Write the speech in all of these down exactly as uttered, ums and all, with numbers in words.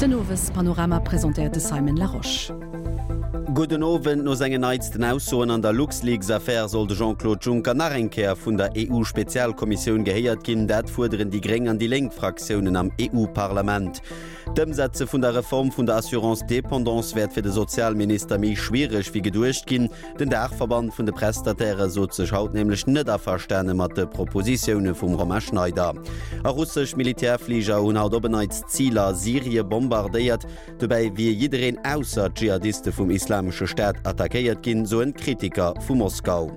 Den Owes-Panorama präsentierte Simon Laroche. Guten Abend, noch seine neizten Aussagen an der LuxLeaks-Affäre sollte Jean-Claude Juncker nach Einkehr von der E U-Spezialkommission geheiert gehen, das fordern die Grünen an die Link-Fraktionen am E U-Parlament. Die Umsätze von der Reform von der Assurance-Dependance wird für den Sozialminister mehr schwierig wie gedurcht gehen, denn der Verband von der Prestataire so zu schaut nämlich nicht auf Verstehen mit den Propositionen von Romain Schneider. Ein russischer Militärflieger und hat Obenheitsziele Syrien bombardiert, dabei wie jederin außer Dschihadisten vom Islamischen Staat attackiert gehen, so ein Kritiker von Moskau.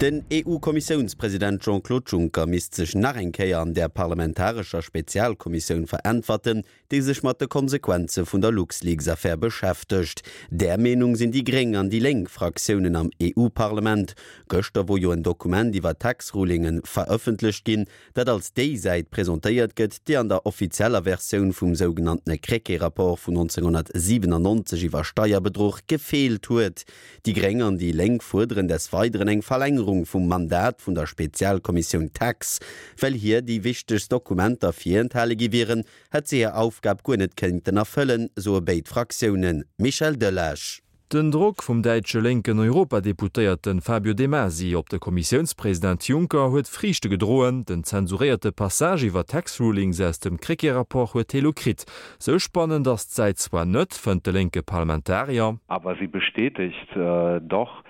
Den E U-Kommissionspräsident Jean-Claude Juncker misst sich nach Einkehr an der parlamentarischen Spezialkommission verantworten, die sich mit den Konsequenzen von der LuxLeaks-Affäre beschäftigt. Der Meinung sind die Grünen an die Link-Fraktionen am E U-Parlament. Gestern, wo ja ein Dokument über Tax-Rulingen veröffentlicht ging, das als die Seite präsentiert wird, die an der offiziellen Version vom sogenannten Krecké-Rapport von neunzehnhundertsiebenundneunzig über Steuerbetrug gefehlt hat. Die Grünen an die Link fordern des Weiteren eine Verlängerung vom Mandat von der Spezialkommission Tax, weil hier die wichtigsten Dokumente für enthalten wären, hat sie ihre Aufgabe gar nicht erfüllen können, so beide Fraktionen. Michel Delage. Den Druck vom deutschen linken Europadeputierten Fabio De Masi auf den Kommissionspräsident Juncker hat Früchte gedrohen, den zensurierten Passage über Tax-Rulings aus dem Krecké-Rapport hat Helokrit. So spannend das Zeit zwar nicht, fand der linke Parlamentarier. Aber sie bestätigt äh, doch,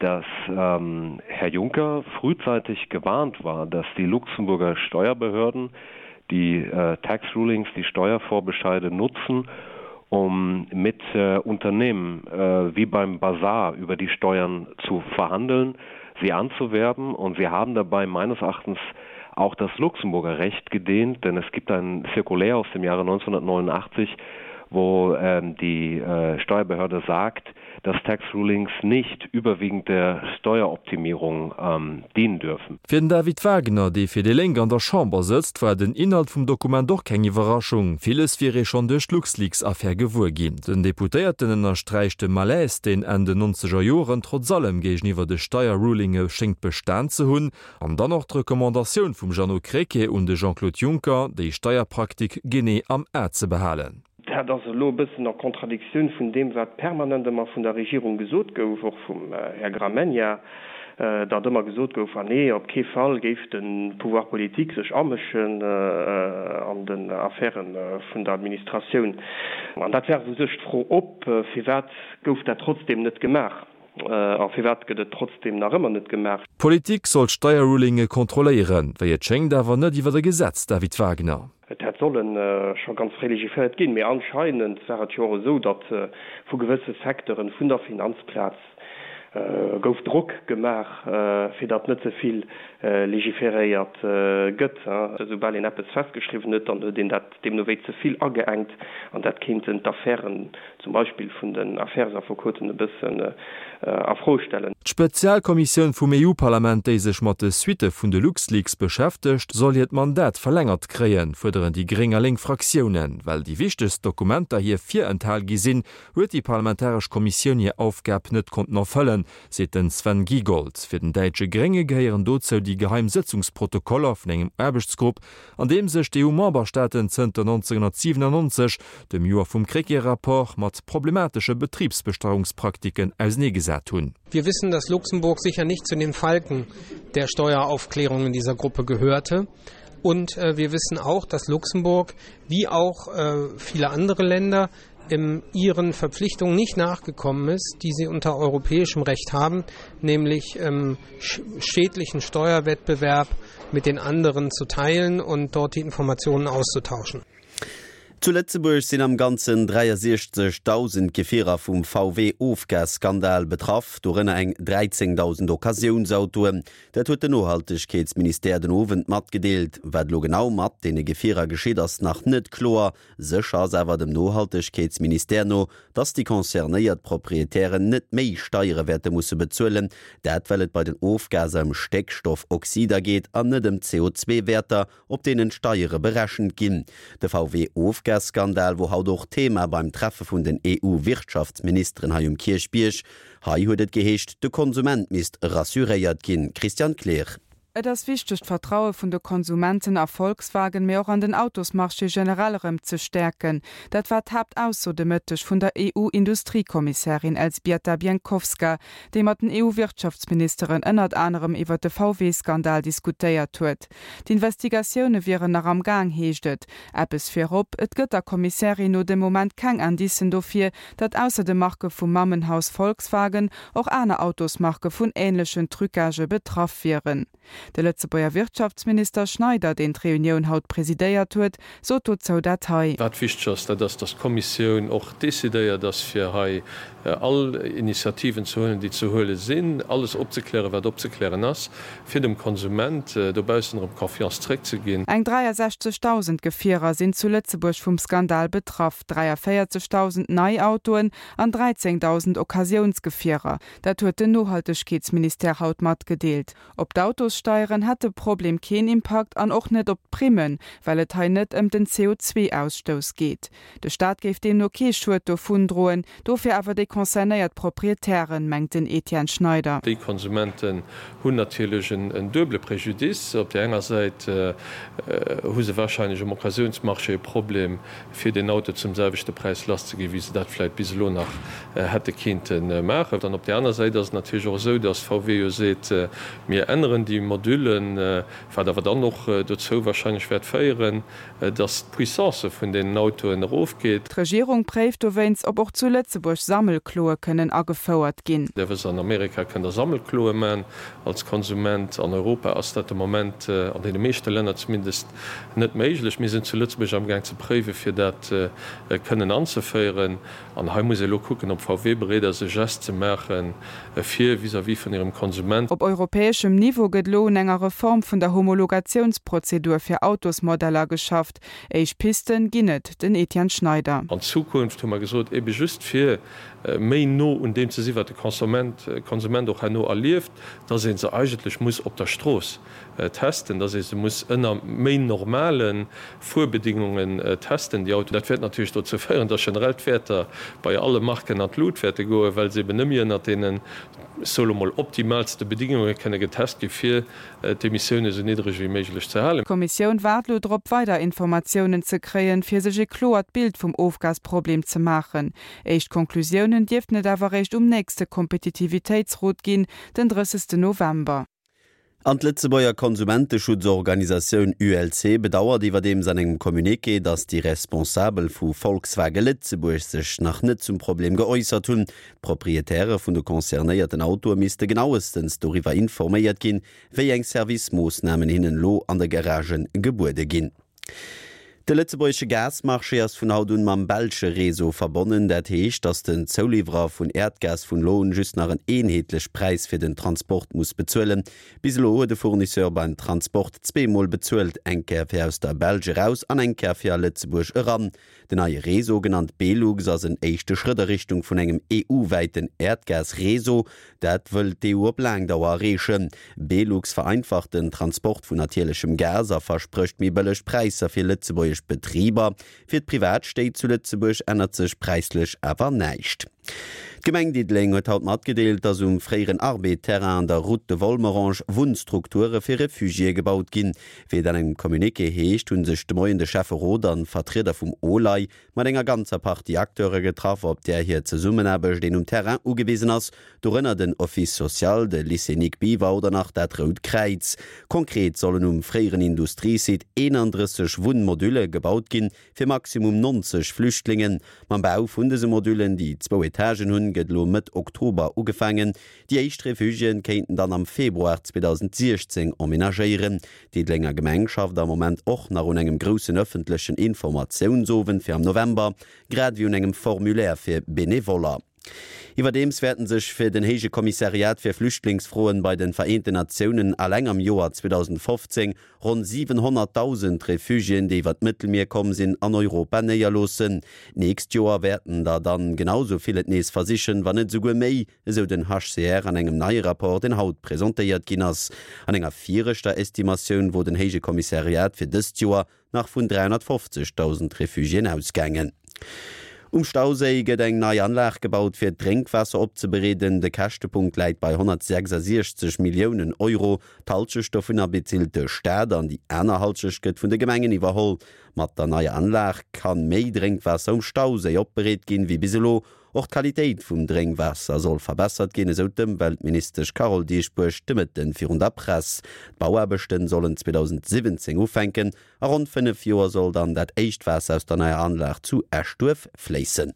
dass ähm, Herr Juncker frühzeitig gewarnt war, dass die Luxemburger Steuerbehörden die äh, Tax-Rulings, die Steuervorbescheide nutzen, um mit äh, Unternehmen äh, wie beim Bazar über die Steuern zu verhandeln, sie anzuwerben. Und sie haben dabei meines Erachtens auch das Luxemburger Recht gedehnt, denn es gibt ein Zirkulär aus dem Jahre neunzehnhundertneunundachtzig, wo ähm, die äh, Steuerbehörde sagt, dass Tax-Rulings nicht überwiegend der Steueroptimierung ähm, dienen dürfen. Für David Wagner, der für die Linke an der Chambre sitzt, war den Inhalt vom Dokument doch keine Überraschung. Vieles wäre schon durch die LuxLeaks-Affäre geworden. Den Deputierten unterstreichte Malaise, den Ende neunziger Jahren trotz allem gegenüber den Steuerrulingen schenkt Bestand zu haben, und dann noch die Rekommandation von Jeannot Krecké und Jean-Claude Juncker, die Steuerpraktik gene am Erd zu behalten. Hat also lo bisschen noch Kontradiktion von dem, was permanent immer von der Regierung gesagt wurde, auch vom äh, Herr Gramegna, äh, da immer gesagt wurde, nee, auf keinen Fall gibt den Pouvoirpolitik sich amischen äh, an den Affären äh, von der Administration. Und das wäre sich froh ob, äh, für was wurde das trotzdem nicht gemacht. Auf die Wert geht es trotzdem noch immer nicht gemacht. Politik soll Steuerrulinge kontrollieren, weil jetzt schenkt aber nicht über das Gesetz, David Wagner. Es sollen äh, schon ganz religiös gehen, aber anscheinend wäre es ja so, dass äh, für gewisse Sektoren von der Finanzplatz äh, Druck gemacht äh, für das nicht so viel äh, legiferiert äh, geht. Äh. Sobald in etwas festgeschrieben wird, dann wird dem noch zu viel angehängt. Und das könnte die Affären, zum Beispiel von den Affären vor kurzem, ein bisschen äh, auf Ruhe stellen. Die Spezialkommission vom E U-Parlament, die sich mit der Suite von der LuxLeaks beschäftigt, soll ihr Mandat verlängert kriegen, fordern die geringen Link-Fraktionen. Weil die wichtigsten Dokumente hier vier enthalten sind, wird die Parlamentarische Kommission ihre Aufgabe nicht konnten erfüllen. Seit den Sven Giegold. Für den deutschen Grünen gehören dazu die Geheimsitzungsprotokolle auf einem Arbeitsgruppe, an dem sich die E U-Memberstaaten seit neunzehnhundertsiebenundneunzig, dem Jahr vom Krecké-Rapport, mit problematischen Betriebsbesteuerungspraktiken auseinandergesetzt haben. Wir wissen, dass Luxemburg sicher nicht zu den Falken der Steueraufklärung in dieser Gruppe gehörte. Und äh, wir wissen auch, dass Luxemburg, wie auch äh, viele andere Länder, in ihren Verpflichtungen nicht nachgekommen ist, die sie unter europäischem Recht haben, nämlich ähm, schädlichen Steuerwettbewerb mit den anderen zu teilen und dort die Informationen auszutauschen. Zu Lützeburg sind am ganzen dreiundsechzigtausend Gefährer vom V W-Aufgasskandal betroffen, darin eng dreizehntausend Occasionsautoen. Das hat das Nachhaltigkeitsministerium den Abend mitgedeelt. Was genau mit den Gefährern geschieht, ist noch nicht klar. Sicher ist aber dem Nachhaltigkeitsministerium, dass die konzernierten Proprietäre nicht mehr Steuerwerte müssen bezahlen, das weil es bei den Aufgasen um Stickstoffoxide geht und nicht um C O zwei Werte, auf denen Steuern berechnet gehen. Der V W-Aufgas Der Skandal, wo haut auch Thema beim Treffen von den E U-Wirtschaftsministern hier im Kirchbirch, hat es geheißen, der Konsument müsste rassuriert gehen. Christian Kler. Et ass wichteg d'Vertraue vun de Konsumenten a Volkswagen méi och an den Autosmarche generalem ze stärken. Dat war habt ausso de Mëtteg vun der E U-Industriekommissarin Elżbieta Bienkowska, déi mat den E U-Wirtschaftsministerin ënnert anderem iwwer de V W-Skandal diskutéiert huet. D'Investigatioune wieren nach am Gang heeschtet. Eppes firop, et gëtt der Kommissarin no de Moment keng Andissen dofir, dat ausser de Marke vum Mammenhaus Volkswagen och aner Autosmarke vun ähnlechen Trückage betraff wieren. Der Lëtzebuerger Wirtschaftsminister Schneider, den d'Reunioun haut presidéiert huet, so tot zou dat hei. Dat wichtig ist, dass das Kommission auch desideiert, dass wir hei all Initiativen zu holen, die zu holen sind, alles abzuklären, was abzuklären ist, für den Konsument äh, der besseren Konfiance trägt zu gehen. Ein dreiundsechzigtausend Gefährer sind zu Lützeburg vom Skandal betroffen, dreiviertausendvierhunderttausend Neuautoen an dreizehntausend Occasionsgefährer. Das hat der Nachhaltigkeitsminister Hautmatt gedeelt. Ob die Autos steuern, hat das Problem keinen Impact an auch nicht ob Primen, weil es hier nicht um den C O zwei Ausstoß geht. Der Staat gibt dem noch keine Schuld davon drohen, dafür aber die konzerniert Proprietären, meint den Etienne Schneider. Die Konsumenten haben natürlich ein, ein doble Präjudiz. Auf der einen Seite äh, haben sie wahrscheinlich im Occasionsmarkt ein Problem, für den Auto zum selben Preis lassen, wie sie das vielleicht bis noch äh, hätte könnten äh, machen. Dann auf der anderen Seite ist es natürlich auch so, dass V W sieht, äh, wir ändern die Module, äh, weil wir dann noch äh, dazu wahrscheinlich wird feiern, äh, dass die Puissance von den Autos raufgeht. Die Regierung prüft, ob auch zu Lützeburg sammelt, Kloe können angefordert gehen. In Amerika kann der Sammelkloe man als Konsument an Europa ist das im Moment äh, an den meisten Ländern zumindest nicht möglich. Wir sind zu Lützburg am Gang zu prüfen, für das äh, können anzuführen. Und hier muss ich auch gucken, ob V W-Bereder sich Geste machen, äh, viel vis-à-vis von ihrem Konsumenten. Auf europäischem Niveau geht lohnt eine Reform von der Homologationsprozedur für Autosmodeller geschafft. Eich Pisten ginnet den Etienne Schneider. In Zukunft haben wir gesagt, eben just für méi no und dem zu sehen, was der Konsument, Konsument auch noch erlebt, da sehen sie eigentlich muss auf der Straße äh, testen, da sehen sie muss unter mehr normalen Vorbedingungen äh, testen. Die Auto, das wird natürlich dazu führen, dass generell Werte bei allen Marken an die Lutwerte gehen, weil sie nicht mehr nach denen solo mal optimalste Bedingungen können getestet werden, äh, die Emissionen so niedrig wie möglich zu halten. Die Kommission wartet darauf, weiter Informationen zu kriegen, für sich ein klares Bild vom Aufgasproblem zu machen. Echt Konklusionen dürfen nicht aber recht um nächste Kompetitivitätsrot gehen, den dreißigsten November. An die Lützeburger Konsumentenschutzorganisation U L C bedauert über dem seinem Kommuniqué, dass die Responsabel von Volkswagen Lützeburg sich noch nicht zum Problem geäußert haben. Proprietäre von den konzernierten Autos müssten genauestens darüber informiert gehen, welche Servicemaßnahmen ihnen lo an der Garagen geboten gehen. Der lützebäuerische Gasmarsche ist von haut und mit belgische Reso verbunden. Das heißt, dass den Zulieferer von Erdgas von Lohn just nach einem einheitlichen Preis für den Transport muss bezahlen muss. Bis Lohn hat der Fournisseur beim Transport zweimal bezahlt. Ein Käfer aus der Belgien raus und ein Käfer aus Lützeburg heran. Der neue Reso, genannt B-Lux, ist ein erster Schritt in Richtung von einem E U-weiten Erdgas-Reso. Das will die E U auf Langdauer erreichen. B-Lux vereinfacht den Transport von natürlichem Gas und verspricht mehr billige Preise für Lützeburg. Betrieber. Für die Privatstädte zu Lützeburg ändert sich preislich aber nicht. Die Gemeinde Dudelange hat heute mitgeteilt, dass um freien Arbeitsterrain an der Route de Volmerange Wohnstrukturen für Refugien gebaut werden. Wie dann im Kommuniqué heißt, haben sich die morgen der Chef Rodange, Vertreter vom O L A I, mit einer ganzen Partie Akteure getroffen, ob der hier zusammenarbeitet, den um Terrain angewiesen ist, darunter den Office Social, den Lycée Nick Biva oder nach der Rote Kreuz. Konkret sollen um freien Industriesitz einunddreißig Wohnmodule gebaut werden für maximum neunzig Flüchtlinge. Man baut von diesen Modulen, die zwei Etagen haben, geht mit Oktober angefangen. Die ersten Refugien könnten dann am Februar zweitausendsechzehn emménagieren. Die Dudelange Gemeinschaft am Moment auch nach einem großen öffentlichen Informationsofen für November, gerade wie einem Formular für Benevola. Überdems werden sich für den Hege Kommissariat für Flüchtlingsfragen bei den Vereinten Nationen allein am Jahr zweitausendfünfzehn rund siebenhunderttausend Refugien, die über das Mittelmeer kommen, sind an Europa näher lassen. Nächstes Jahr werden da dann genauso viele Näs versichern, wenn nicht sogar mehr, so den H C R an einem neuen Rapport in Haut präsentiert Chinas. An einer vierjährigen Estimation, wo den Hege Kommissariat für dieses Jahr nach von dreihundertfünfzigtausend Refugien ausgegangen. Um Stausee geht eine neue Anlage gebaut, für Trinkwasser abzubereden. Der Kostenpunkt liegt bei hundertsechsundsechzig Millionen Euro. Die Haltestoffe bezielt der Staat an die anderen Haltestoffe von der Gemeinde überholt. Mit der neuen Anlage kann mehr Trinkwasser um Stausee abberedet gehen wie bisher. Auch die Qualität des Trinkwassers soll verbessert gehen, so dem Weltminister Carol Dieschbuer stimmt den für der Presse. Die Bauarbeiten sollen zweitausendsiebzehn aufhängen. Rund fünf Jahre soll dann das Echtwasser aus der neuen Anlage zu Erstdorf fließen.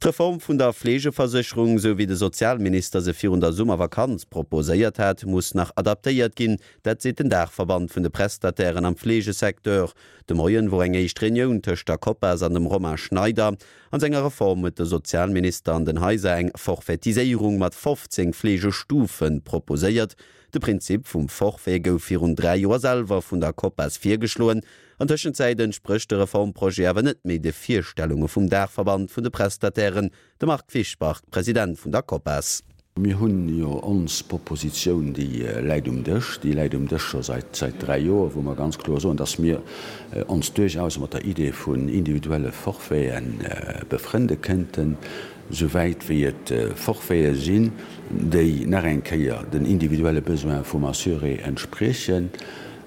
Die Reform von der Pflegeversicherung, so wie der Sozialminister sie für der Sommervakanz proposiert hat, muss noch adaptiert gehen. Das sieht der Dachverband von den Prestataten am Pflegesektor. Der Morgen war eine Streinigung zwischen der COPAS und dem Romain Schneider. An seiner Reform mit dem Sozialminister an den Häusern eine Forfaitisierung mit fünfzehn Pflegestufen proposiert. Das Prinzip vom Forfait geht für rund drei Jahre selber von der COPAS vorgeschlagen. Inzwischen entspricht der Reformprojekt aber nicht mehr den Vorstellungen vom Dachverband von den Prestataten, der Marc Fischbach, Präsident von der COPAS. Wir haben ja uns Propositionen, die äh, leid um dich, die leid um dich schon seit, seit drei Jahren, wo wir ganz klar sagen, dass wir äh, uns durchaus mit der Idee von individuellen Forfaiten äh, befremden könnten, soweit wir die äh, Forfaiten sind, die nachher den individuellen Besoin von Masseure entsprechen,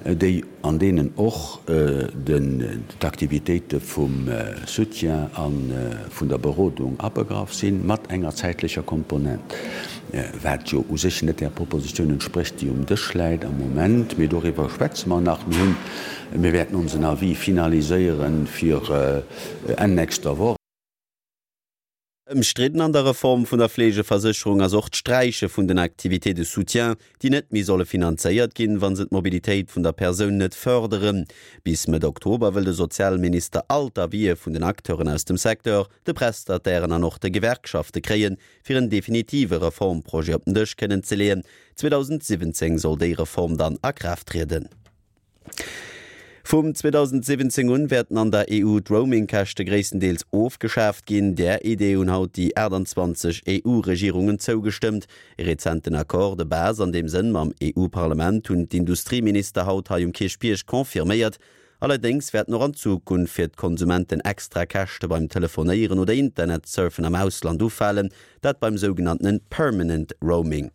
die, an denen auch äh, den, die Aktivitäten vom äh, Soutien an äh, von der Beratung abgegraben sind, mit einer zeitlichen Komponente. Äh, was ja aus sich nicht der Proposition entspricht, die um das leid am Moment. Wir darüber sprechen wir nach dem, wir werden unseren Avis finalisieren für äh, nächste Woche. Im Stritten an der Reform von der Pflegeversicherung als auch die Streiche von den Aktivitäten de Soutien, die nicht mehr sollen finanziert gehen, wenn sie die Mobilität von der Person nicht fördern. Bis Mitte Oktober will der Sozialminister Alter wie von den Akteuren aus dem Sektor, den Prestataten und auch die Gewerkschaften kriegen, für ein definitives Reformprojekt durchzusetzen. zweitausendsiebzehn soll die Reform dann in Kraft treten. Vom zweitausendsiebzehn an werden an der E U die Roaming-Kosten größtenteils aufgeschafft gehen. Der Idee und hat die achtundzwanzig E U-Regierungen zugestimmt. Rezenten Akkorde Basis an dem Sinn am E U-Parlament und die Industrieminister hat Hayum Kirchpiersch konfirmiert. Allerdings wird noch in Zukunft für die Konsumenten extra Kosten beim Telefonieren oder Internetsurfen am Ausland auffallen, das beim sogenannten Permanent Roaming.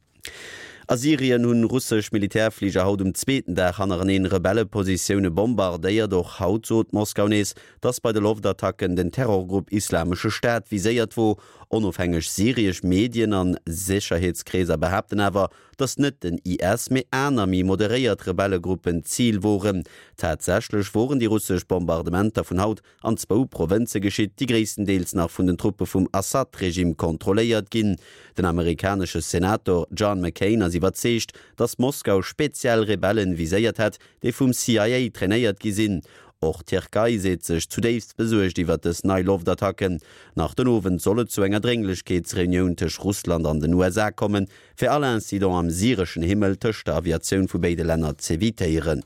Assyrien und russisch Militärflieger haut am zweiten Tag an einer Rebellenposition bombardiert, doch haut so die Moskau nicht, dass bei den Luftattacken den Terrorgruppe Islamische Staat visiert wurde. Unabhängig syrische Medien an Sicherheitskreise behaupten aber, dass nicht den I S mit einer moderiert Rebellengruppen Ziel waren. Tatsächlich waren die russischen Bombardementer von haut an zwei Provinzen geschieht, die größtenteils nach von den Truppen vom Assad-Regime kontrolliert gingen. Den amerikanischen Senator John McCain hat überzeugt, dass Moskau speziell Rebellen visiert hat, die vom C I A trainiert sind. Auch die Türkei sieht sich zunächst besorgt über das neue Luftattacken. Nach den Ofen soll zu einer Dringlichkeitsreunion zwischen Russland und den U S A kommen, für alle Incidents am syrischen Himmel zwischen der Aviation von beiden Ländern zu evitieren.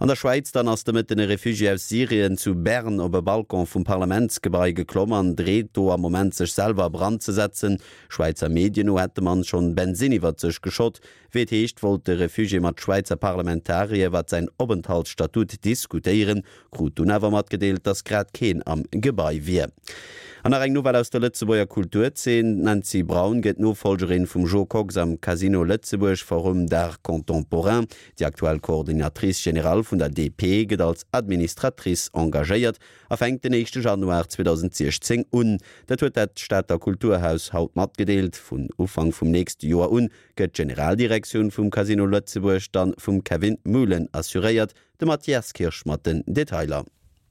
An der Schweiz dann ist mit den Refugiés aus Syrien zu Bern auf den Balkon vom Parlamentsgebäude geklommen, dreht hier am Moment sich selber Brand zu setzen. Schweizer Medien hätte man schon Benzin über sich geschott. Wie heißt, wollte der Refugié mit Schweizer Parlamentarier über sein Aufenthaltsstatut diskutieren. Krutun aber hat gedeelt, dass gerade kein am Gebäude wäre. An der Nouvelle aus der Lützeburger Kulturszene, Nancy Braun geht Nachfolgerin von Jo Kox am Casino Lëtzebuerg Forum der Contemporain. Die aktuelle Koordinatrice General von der D P geht als Administratrice engagiert und fängt den ersten Januar zweitausendsechzehn an. Das wird das Städter Kulturhaus heute mitgedeelt. Von Anfang vom nächsten Jahr an geht die Generaldirektion vom Casino Lëtzebuerg dann vom Kevin Mullen assuriert. Der Matthias Kirsch mit den Details.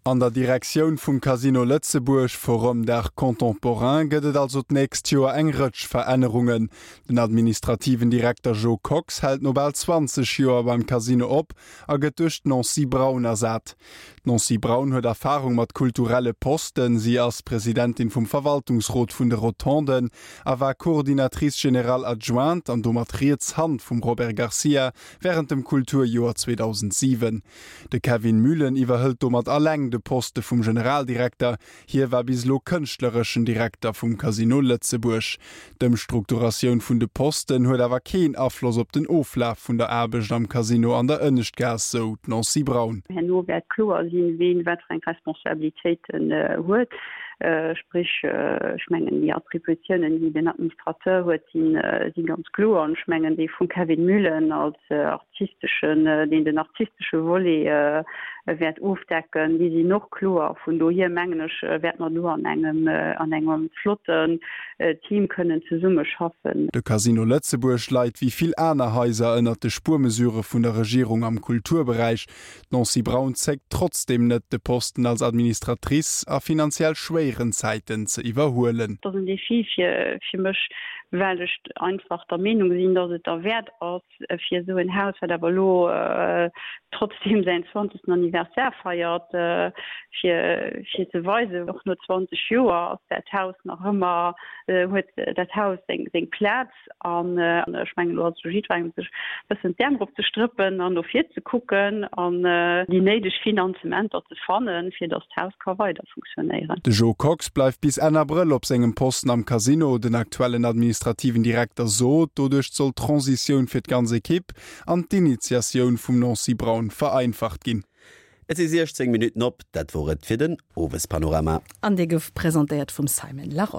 An der Direktion vom Casino Lëtzebuerg Forum der Contemporain geht es also nächstes Jahr engrutsch Veränderungen. Den administrativen Direktor Jo Kox hält noch bald zwanzig Jahre beim Casino ab, er geht durch Nancy Braun ersetzt. Nancy Braun hat Erfahrung mit kulturellen Posten, sie als Präsidentin vom Verwaltungsrat von der Rotonde, er war Koordinatrice General Adjoint an Domatriets Hand von Robert Garcia während dem Kulturjahr zweitausendsieben. Der Kevin Mühlen überhält Domat allein Poste vom Generaldirektor, hier war bislang künstlerischen Direktor vom Casino Lëtzebuerg. Dem Strukturation von den Posten hat aber keinen Einfluss auf den Auflauf von der Arbeit am Casino an der Önnestgasse, so Nancy Braun. Herr Norbert Klo, also in wen was für eine Responsabilitäten äh, hat. Äh, sprich, äh, schmengen die Attributionen, die den Administrateur huet, äh, sie ganz klar und schmengen die von Kevin Mullen als äh, artistischen, äh, den den artistischen Volley äh, wird aufdecken, die sie noch klar von do hier mengenisch äh, wird man nur an einem, äh, an einem flotten äh, Team können zusammen schaffen. Der Casino Lëtzebuerg leiht wie viel andere Häuser erinnert die Spurmesure von der Regierung am Kulturbereich. Nancy Braun zeigt trotzdem nicht den Posten als Administratrice auf finanziell schweren Zeiten zu überholen. Das ist ein Defi für, für mich, weil ich einfach der Meinung bin, dass es der Wert ist für so ein Haus, das aber nur, äh, trotzdem sein zwanzigsten Anniversär feiert, äh, für, für zu weisen, auch nur zwanzig Jahre ist das Haus noch immer, äh, hat das Haus den, den Platz an, äh, ich meine, du hast sich ein bisschen Termdruck zu strippen und auf hier zu gucken und äh, die nötigen Finanzen zu finden, für das Haus kann weiter funktionieren. Der Jo Kox bleibt bis Ende April auf seinem Posten am Casino, den aktuellen administrativen Direktor so, dadurch soll die Transition für die ganze Kipp und die Initiation von Nancy Braun vereinfacht gehen. Es ist sechzehn Minuten ab, das war es für den Owes-Panorama. Und die Gif präsentiert von Simon Laroche.